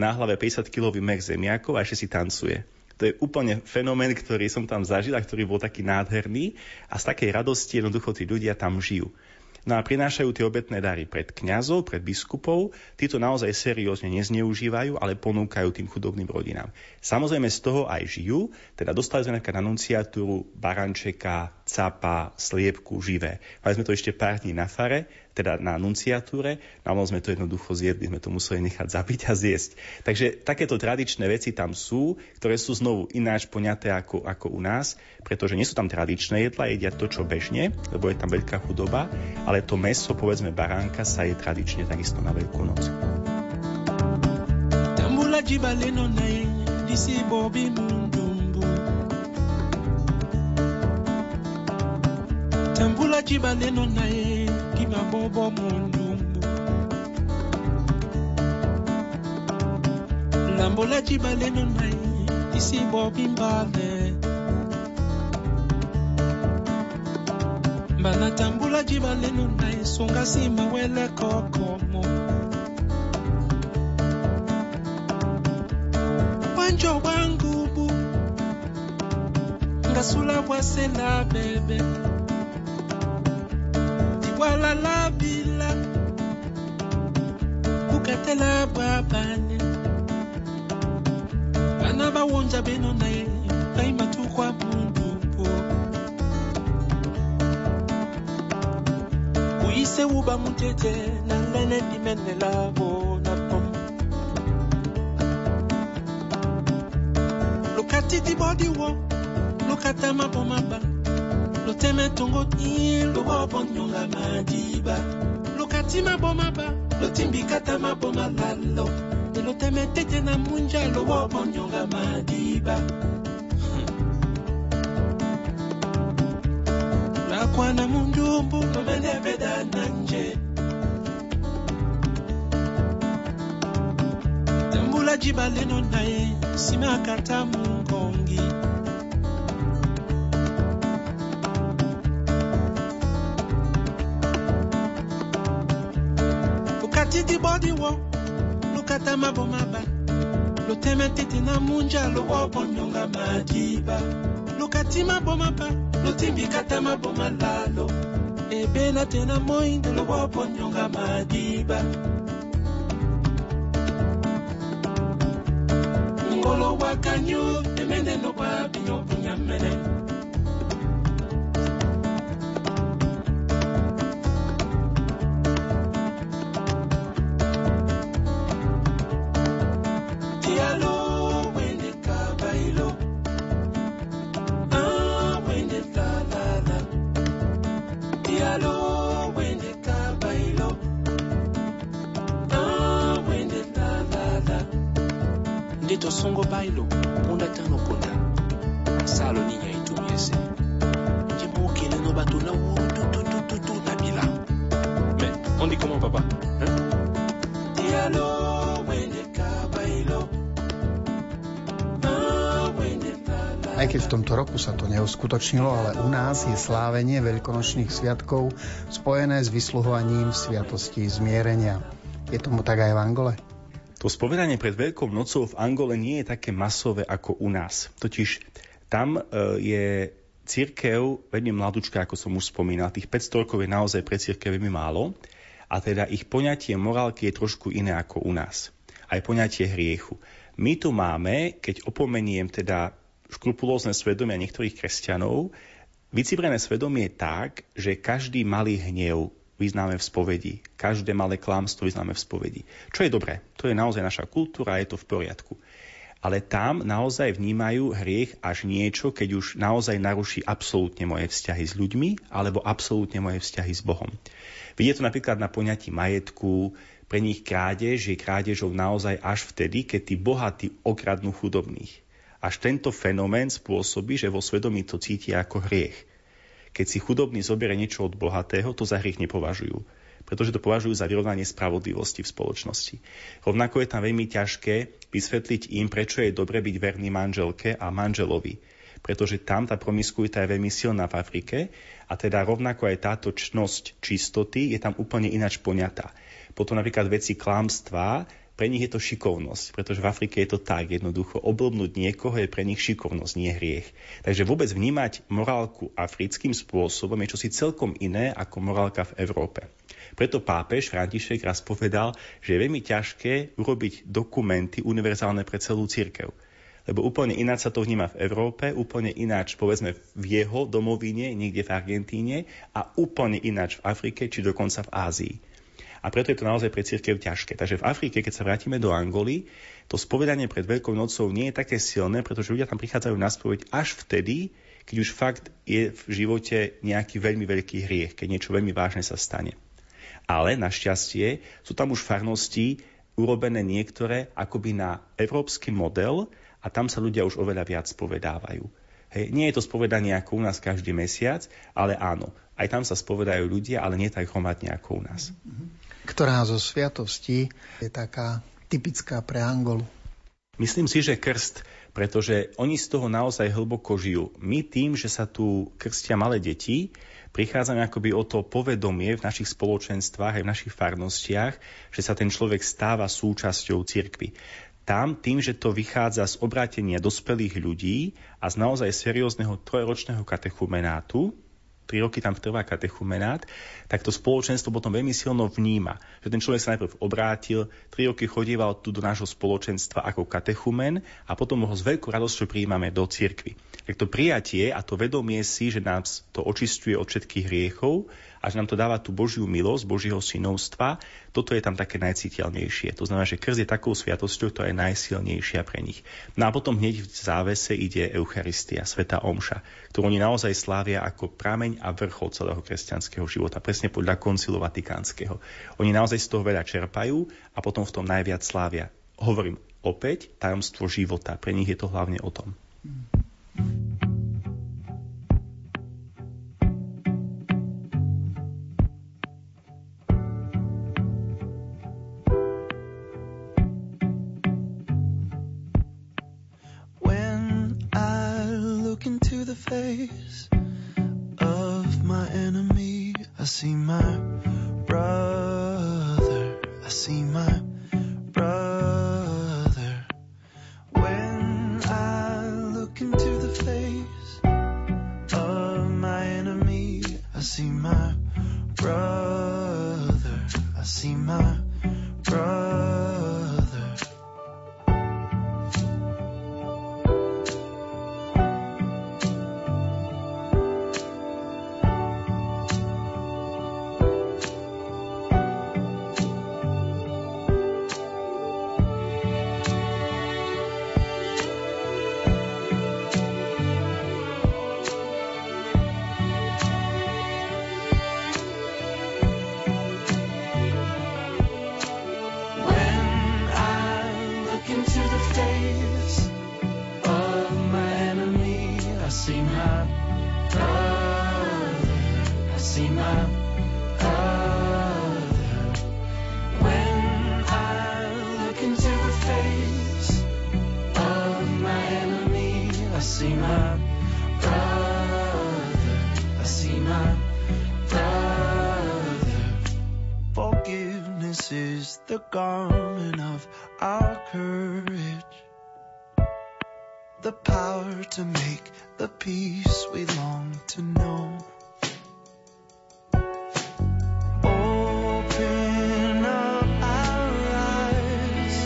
na hlave päťdesiatkilový mech zemiakov a ešte si tancuje. To je úplne fenomén, ktorý som tam zažil a ktorý bol taký nádherný a z takej radosti jednoducho tí ľudia tam žijú. No a prinášajú tie obetné dary pred kňazov, pred biskupov. Tí to naozaj seriózne nezneužívajú, ale ponúkajú tým chudobným rodinám. Samozrejme z toho aj žijú, teda dostali sme na nunciatúru barančeka, capa, sliepku, živé. Mali sme to ešte pár dní na fare, teda na nunciatúre, no sme to jednoducho zjedli, sme to museli nechať zabiť a zjesť. Takže takéto tradičné veci tam sú, ktoré sú znovu ináč poňaté ako, ako u nás, pretože nie sú tam tradičné jedla, jedia to, čo bežne, lebo je tam veľká chudoba, ale to mäso, povedzme baránka, sa je tradične takisto na Veľkú noc. Tambula jibaleno na e kiba bobo mundumbu Lambula jibaleno na e isi bobi mbale Mana tambula jibaleno na e songa si mawele kokomo Wanjo wangubu Ngasula wasela bebe Wala la bila Ukatela babane Anaba wonja beno na ye Daima tu kwa mundumbo Uise uba mutete Na lene dimene labo na pom Lukati di body wo Lukata mabomaba Loteme tongo ti lobo bonyo la madiba Lokati maboma ba lotimbi kata maboma lalo Loteme tete na munja lobo bonyo la madiba La kwana mundumbu mene beda nanje Tambula jibaleno nae sima kata mungongi Titi body wo, lukata mabomaba. Loteme titi na munja lowo bonyonga madiba. Lukati mabomaba, lotimbi kata maboma lalo. Ebela tena moinde lowo bonyonga madiba. Ngolo wakanyu, emene no babi no bunyamene. Songo bailo munda tano konda salo ninya itumiese jemo kele no bato na wo tout tout tout tout tout nabila mais on dit comment papa hein dialo wende ka bailo ah wende ta. Aj keď v tomto roku sa to neuskutočnilo, ale u nás je slávenie veľkonočných sviatkov spojené s vysluhovaním sviatosti zmierenia. Je tomu tak aj v Angole? To spovedanie pred Veľkou nocou v Angole nie je také masové ako u nás. Totiž tam je cirkev veľmi mladúčka, ako som už spomínal. Tých päťsto rokov je naozaj pre cirkev veľmi málo. A teda ich poňatie morálky je trošku iné ako u nás. Aj poňatie hriechu. My tu máme, keď opomeniem teda škrupulózne svedomia niektorých kresťanov, vycibrené svedomie tak, že každý malý hnev vyznáme v spovedi. Každé malé klamstvo vyznáme v spovedi. Čo je dobré. To je naozaj naša kultúra, je to v poriadku. Ale tam naozaj vnímajú hriech až niečo, keď už naozaj naruší absolútne moje vzťahy s ľuďmi alebo absolútne moje vzťahy s Bohom. Vidíte to napríklad na poňatí majetku. Pre nich krádež je krádežou naozaj až vtedy, keď tí bohatí okradnú chudobných. Až tento fenomén spôsobí, že vo svedomí to cítia ako hriech. Keď si chudobný zoberie niečo od bohatého, to za hriech nepovažujú, pretože to považujú za vyrovnanie spravodlivosti v spoločnosti. Rovnako je tam veľmi ťažké vysvetliť im, prečo je dobre byť verný manželke a manželovi, pretože tam tá promiskuita je veľmi silná v Afrike a teda rovnako aj táto čnosť čistoty je tam úplne ináč poňatá. Potom napríklad veci klamstvá, pre nich je to šikovnosť, pretože v Afrike je to tak jednoducho. Oblbnúť niekoho je pre nich šikovnosť, nie hriech. Takže vôbec vnímať morálku africkým spôsobom je čosi celkom iné ako morálka v Európe. Preto pápež František raz povedal, že je veľmi ťažké urobiť dokumenty univerzálne pre celú cirkev. Lebo úplne ináč sa to vníma v Európe, úplne ináč povedzme v jeho domovine, niekde v Argentíne a úplne ináč v Afrike či dokonca v Ázii. A preto je to naozaj pre cirkev ťažké. Takže v Afrike, keď sa vrátime do Angoly, to spovedanie pred Veľkou nocou nie je také silné, pretože ľudia tam prichádzajú na spoveď až vtedy, keď už fakt je v živote nejaký veľmi veľký hriech, keď niečo veľmi vážne sa stane. Ale našťastie sú tam už farnosti urobené niektoré akoby na európsky model a tam sa ľudia už oveľa viac spovedávajú. Hej, nie je to spovedanie ako u nás každý mesiac, ale áno, aj tam sa spovedajú ľudia, ale nie tak hromadne ako u nás. Ktorá zo sviatostí je taká typická pre Angolu? Myslím si, že krst, pretože oni z toho naozaj hlboko žijú. My tým, že sa tu krstia malé deti, prichádzame akoby o to povedomie v našich spoločenstvách aj v našich farnostiach, že sa ten človek stáva súčasťou cirkvi. Tam tým, že to vychádza z obrátenia dospelých ľudí a z naozaj seriózneho trojročného katechumenátu, tri roky tam trvá katechumenát, tak to spoločenstvo potom veľmi silno vníma, že ten človek sa najprv obrátil, tri roky chodieval tu do nášho spoločenstva ako katechumen a potom ho s veľkou radosťou prijímame do cirkvi. Tak to prijatie a to vedomie si, že nás to očisťuje od všetkých hriechov a že nám to dáva tú Božiu milosť, Božieho synovstva, toto je tam také najciteľnejšie. To znamená, že krst je takou sviatosťou, ktorá je najsilnejšia pre nich. No a potom hneď v závese ide Eucharistia, svätá omša, ktorú oni naozaj slávia ako prameň a vrchol celého kresťanského života, presne podľa Koncilu Vatikánskeho. Oni naozaj z toho veľa čerpajú a potom v tom najviac slávia. Hovorím opäť, tajomstvo života. Pre nich je to hlavne o tom. When I look into the face of my enemy, I see my brother, I see my brother. When I look into the face of my enemy, I see my brother, I see my brother. Hasima, Father, Hasima. I see my brother, I see my brother. Forgiveness is the garment of our courage, the power to make the peace we long to know. Open up our eyes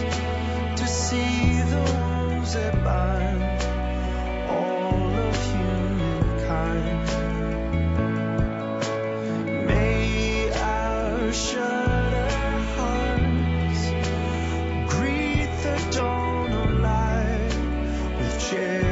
to see those that bind. May our shudder hearts greet the dawn of life with cheer.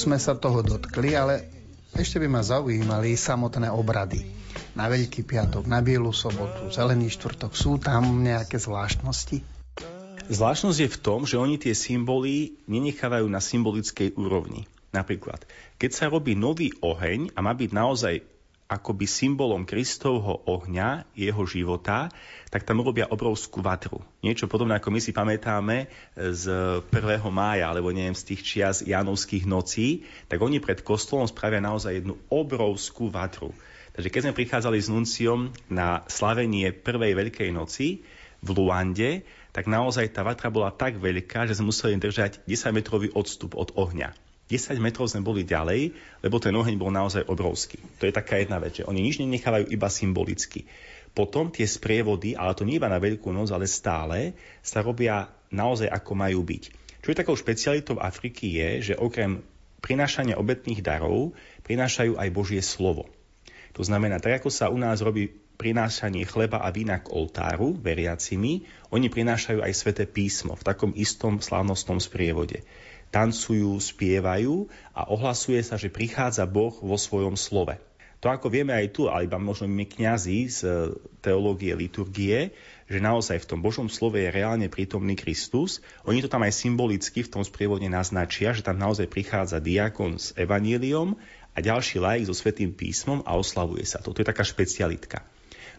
Sme sa toho dotkli, ale ešte by ma zaujímali samotné obrady. Na Veľký piatok, na Bielu sobotu, Zelený štvrtok, sú tam nejaké zvláštnosti? Zvláštnosť je v tom, že oni tie symboly nenechávajú na symbolickej úrovni. Napríklad, keď sa robí nový oheň a má byť naozaj akoby symbolom Kristovho ohňa, jeho života, tak tam robia obrovskú vatru. Niečo podobné, ako my si pamätáme z prvého mája, alebo neviem, z tých čias Jánovských nocí, tak oni pred kostolom spravia naozaj jednu obrovskú vatru. Takže keď sme prichádzali s nunciom na slavenie prvej Veľkej noci v Luande, tak naozaj tá vatra bola tak veľká, že sme museli držať desaťmetrový odstup od ohňa. desať metrov sme boli ďalej, lebo ten oheň bol naozaj obrovský. To je taká jedna vec, že oni nič nenechávajú iba symbolicky. Potom tie sprievody, ale to nie iba na Veľkú noc, ale stále, sa robia naozaj ako majú byť. Čo je takou špecialitou Afriky je, že okrem prinášania obetných darov, prinášajú aj Božie slovo. To znamená, tak ako sa u nás robí prinášanie chleba a vína k oltáru veriacimi, oni prinášajú aj Sväté písmo v takom istom slávnostnom sprievode. Tancujú, spievajú a ohlasuje sa, že prichádza Boh vo svojom slove. To, ako vieme aj tu, ale iba možno my kňazi z teológie, liturgie, že naozaj v tom Božom slove je reálne prítomný Kristus. Oni to tam aj symbolicky v tom sprievodne naznačia, že tam naozaj prichádza diakon s evaníliom a ďalší laik so Svätým písmom a oslavuje sa to. To je taká špecialitka.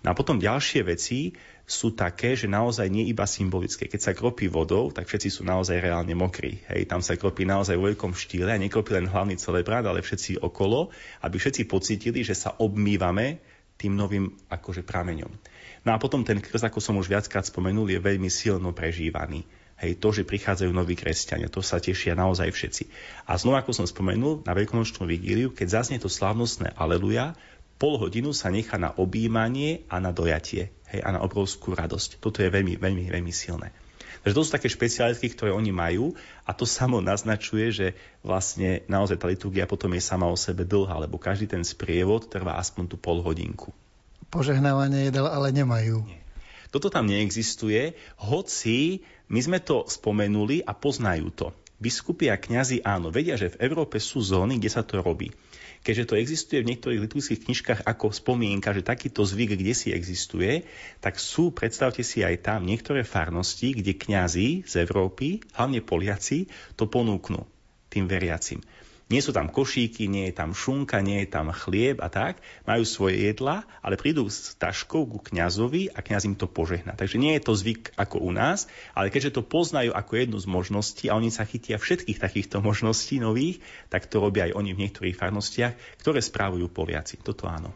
No a potom ďalšie veci sú také, že naozaj nie iba symbolické. Keď sa kropí vodou, tak všetci sú naozaj reálne mokrí. Hej, tam sa kropí naozaj vo veľkom štýle a nekropí len hlavný celebrant, ale všetci okolo, aby všetci pocítili, že sa obmývame tým novým akože prameňom. No a potom ten krst, ako som už viackrát spomenul, je veľmi silno prežívaný. Hej, to, že prichádzajú noví kresťania, to sa tešia naozaj všetci. A znova, ako som spomenul, na veľkonočnú vigíliu, keď zaznie to slávnostné aleluja, pol hodinu sa nechá na objímanie a na dojatie, hej, a na obrovskú radosť. Toto je veľmi, veľmi, veľmi silné. Takže to sú také špecialitky, ktoré oni majú a to samo naznačuje, že vlastne naozaj tá liturgia potom je sama o sebe dlhá, lebo každý ten sprievod trvá aspoň tú pol hodinku. Požehnávanie jedel ale nemajú. Nie. Toto tam neexistuje, hoci my sme to spomenuli a poznajú to. Biskupi a kňazi áno, vedia, že v Európe sú zóny, kde sa to robí. Keďže to existuje v niektorých liturgických knižkách ako spomienka, že takýto zvyk kdesi existuje, tak sú, predstavte si aj tam, niektoré farnosti, kde kňazi z Európy, hlavne Poliaci, to ponúknú tým veriacim. Nie sú tam košíky, nie je tam šunka, nie je tam chlieb a tak. Majú svoje jedlá, ale prídu s taškou ku kňazovi a kňaz im to požehná. Takže nie je to zvyk ako u nás, ale keďže to poznajú ako jednu z možností a oni sa chytia všetkých takýchto možností nových, tak to robia aj oni v niektorých farnostiach, ktoré správujú Poliaci. Toto áno.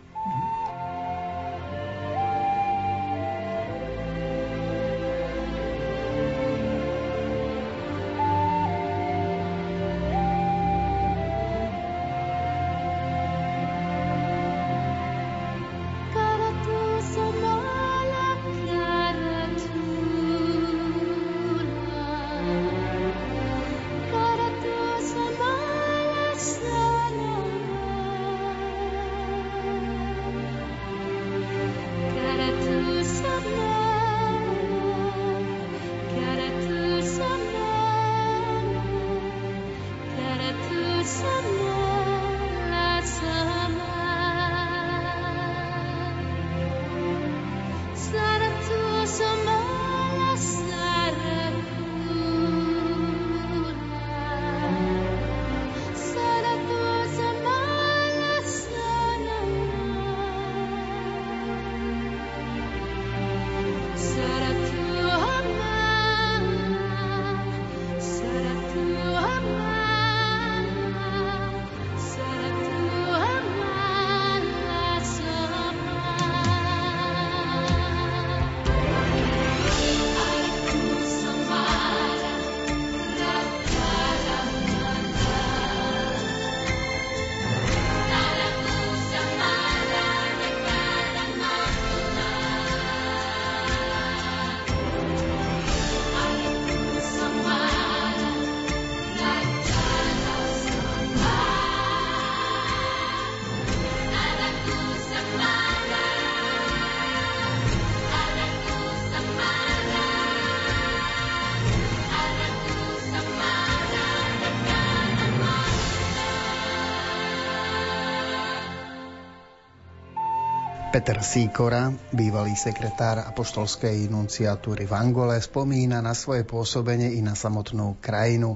Peter Sýkora, bývalý sekretár apoštolskej nunciatúry v Angole, spomína na svoje pôsobenie i na samotnú krajinu.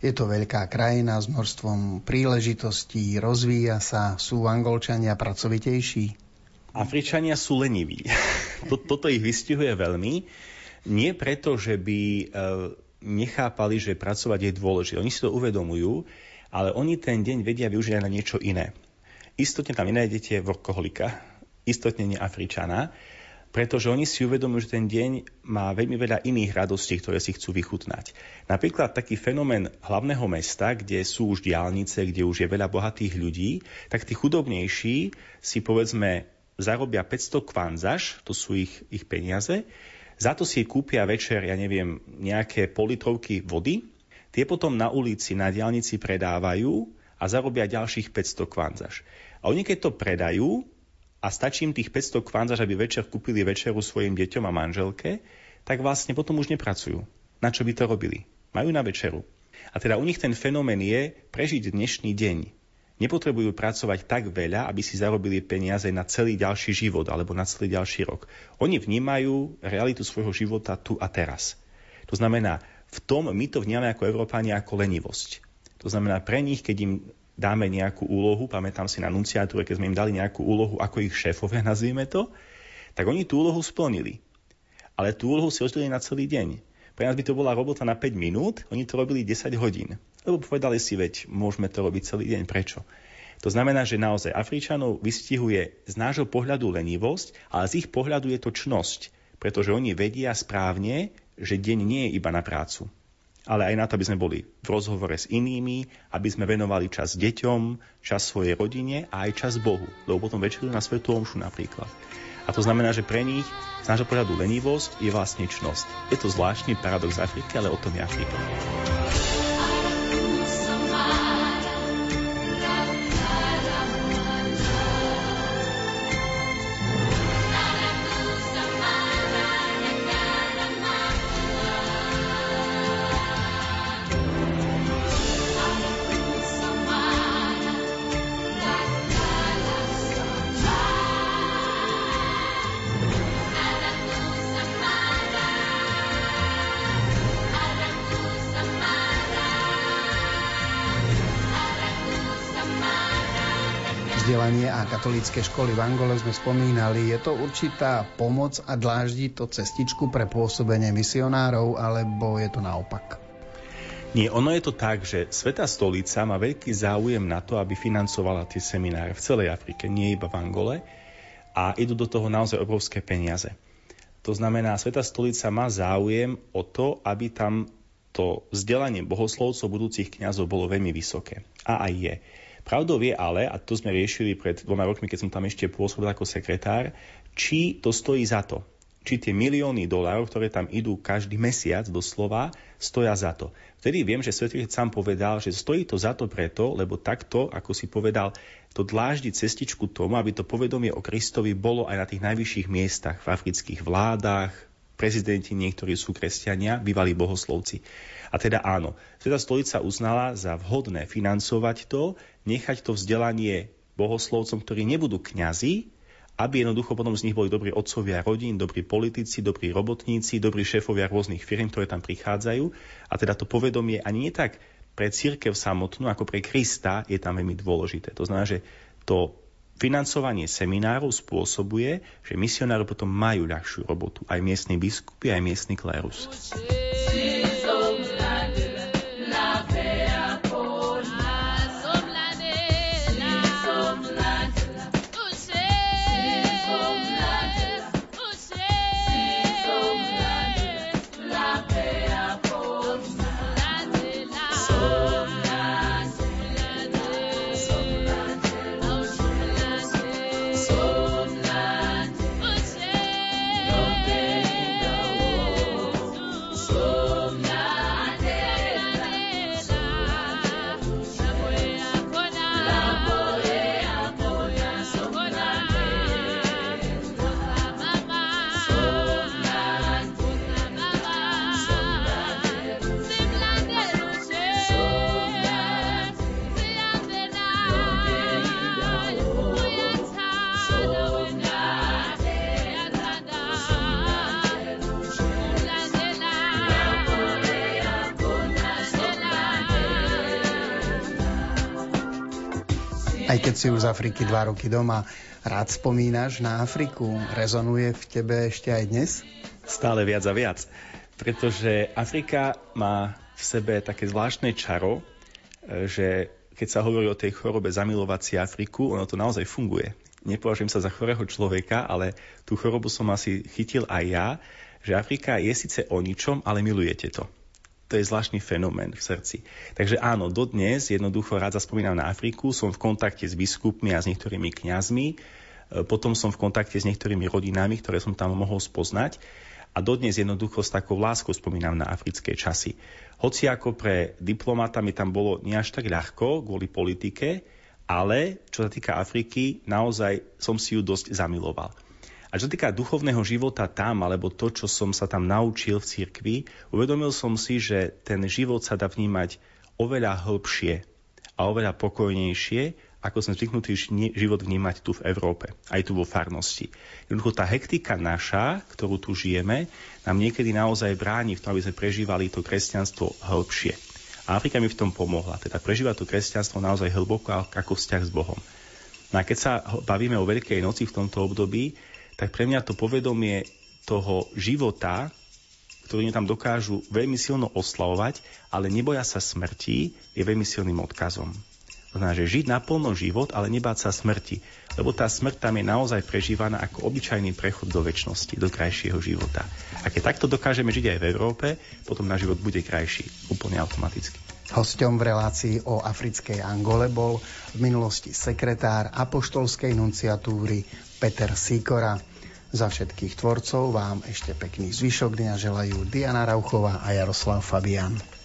Je to veľká krajina s množstvom príležitostí, rozvíja sa, sú Angolčania pracovitejší? Afričania sú leniví. Toto ich vystihuje veľmi. Nie preto, že by nechápali, že pracovať je dôležité. Oni si to uvedomujú, ale oni ten deň vedia využiť na niečo iné. Istotne tam nenájdete workoholika, istotne nie Afričana, pretože oni si uvedomujú, že ten deň má veľmi veľa iných radostí, ktoré si chcú vychutnať. Napríklad taký fenomén hlavného mesta, kde sú už diaľnice, kde už je veľa bohatých ľudí, tak tí chudobnejší si povedzme zarobia päťsto kvanzaš, to sú ich, ich peniaze, za to si kúpia večer, ja neviem, nejaké politrovky vody, tie potom na ulici, na diaľnici predávajú a zarobia ďalších päťsto kvanzaš. A oni keď to predajú, a stačí im tých päťsto kvanzaš, aby večer kúpili večeru svojim deťom a manželke, tak vlastne potom už nepracujú. Na čo by to robili? Majú na večeru. A teda u nich ten fenomén je prežiť dnešný deň. Nepotrebujú pracovať tak veľa, aby si zarobili peniaze na celý ďalší život alebo na celý ďalší rok. Oni vnímajú realitu svojho života tu a teraz. To znamená, v tom my to vnímame ako Európania ako lenivosť. To znamená, pre nich, keď im dáme nejakú úlohu, pamätám si na nunciatúre, keď sme im dali nejakú úlohu, ako ich šéfovia, nazvime to, tak oni tú úlohu splnili. Ale tú úlohu si rozdelili na celý deň. Pre nás by to bola robota na päť minút, oni to robili desať hodín. Lebo povedali si, veď môžeme to robiť celý deň, prečo? To znamená, že naozaj Afričanov vystihuje z nášho pohľadu lenivosť, ale z ich pohľadu je to čnosť, pretože oni vedia správne, že deň nie je iba na prácu, ale aj na to, aby sme boli v rozhovore s inými, aby sme venovali čas deťom, čas svojej rodine a aj čas Bohu, lebo potom večeru na svätú omšu napríklad. A to znamená, že pre nich z nášho pohľadu lenivosť je vlastne čnosť. Je to zvláštny paradox Afriky, ale o tom je Afrika. Bye. vzdelanie a katolícke školy v Angole sme spomínali. Je to určitá pomoc a dláždi to cestičku pre pôsobenie misionárov, alebo je to naopak? Nie, ono je to tak, že Svätá stolica má veľký záujem na to, aby financovala tie semináre v celej Afrike, nie iba v Angole, a idú do toho naozaj obrovské peniaze. To znamená, Svätá stolica má záujem o to, aby tam to vzdelanie bohoslovcov budúcich kňazov bolo veľmi vysoké. A aj je. Pravdou je ale, a to sme riešili pred dvoma rokmi, keď som tam ešte pôsobil ako sekretár, či to stojí za to. Či tie milióny dolárov, ktoré tam idú každý mesiac doslova, stoja za to. Vtedy viem, že Svätý Otec sám povedal, že stojí to za to preto, lebo takto, ako si povedal, to dláždi cestičku tomu, aby to povedomie o Kristovi bolo aj na tých najvyšších miestach, v afrických vládach, prezidenti, niektorí sú kresťania, bývalí bohoslovci. A teda áno, Svätá stolica uznala za vhodné financovať to, nechať to vzdelanie bohoslovcom, ktorí nebudú kňazi, aby jednoducho potom z nich boli dobrí otcovia rodín, dobrí politici, dobrí robotníci, dobrí šéfovia rôznych firm, ktoré tam prichádzajú. A teda to povedomie ani nie tak pre cirkev samotnú, ako pre Krista je tam veľmi dôležité. To znamená, že to financovanie seminárov spôsobuje, že misionári potom majú ľahšiu robotu. Aj miestni biskupy, aj miestny klérus. Aj keď si už z Afriky dva roky doma, rád spomínaš na Afriku. Rezonuje v tebe ešte aj dnes? Stále viac a viac, pretože Afrika má v sebe také zvláštne čaro, že keď sa hovorí o tej chorobe zamilovať si Afriku, ono to naozaj funguje. Nepovažujem sa za chorého človeka, ale tú chorobu som asi chytil aj ja, že Afrika je síce o ničom, ale milujete to. To je zvláštny fenomén v srdci. Takže áno, dodnes jednoducho rád zaspomínam na Afriku, som v kontakte s biskupmi a s niektorými kňazmi, potom som v kontakte s niektorými rodinami, ktoré som tam mohol spoznať a dodnes jednoducho s takou láskou spomínam na africké časy. Hoci ako pre diplomata mi tam bolo nie až tak ľahko kvôli politike, ale čo sa týka Afriky, naozaj som si ju dosť zamiloval. A čo týka duchovného života tam, alebo to, čo som sa tam naučil v cirkvi, uvedomil som si, že ten život sa dá vnímať oveľa hlbšie a oveľa pokojnejšie, ako som zvyknutý život vnímať tu v Európe, aj tu vo farnosti. Jednoducho tá hektika naša, ktorú tu žijeme, nám niekedy naozaj bráni v tom, aby sme prežívali to kresťanstvo hlbšie. A Afrika mi v tom pomohla, teda prežívať to kresťanstvo naozaj hlboko ako vzťah s Bohom. No a keď sa bavíme o Veľkej noci v tomto období, tak pre mňa to povedomie toho života, ktorý tam dokážu veľmi silno oslavovať, ale neboja sa smrti, je veľmi silným odkazom. To znamená, že žiť naplno život, ale nebáť sa smrti. Lebo tá smrť tam je naozaj prežívaná ako obyčajný prechod do večnosti, do krajšieho života. A keď takto dokážeme žiť aj v Európe, potom náš život bude krajší, úplne automaticky. Hosťom v relácii o africkej Angole bol v minulosti sekretár apoštolskej nunciatúry Peter Sýkora. Za všetkých tvorcov vám ešte pekný zvyšok dňa želajú Diana Rauchová a Jaroslav Fabian.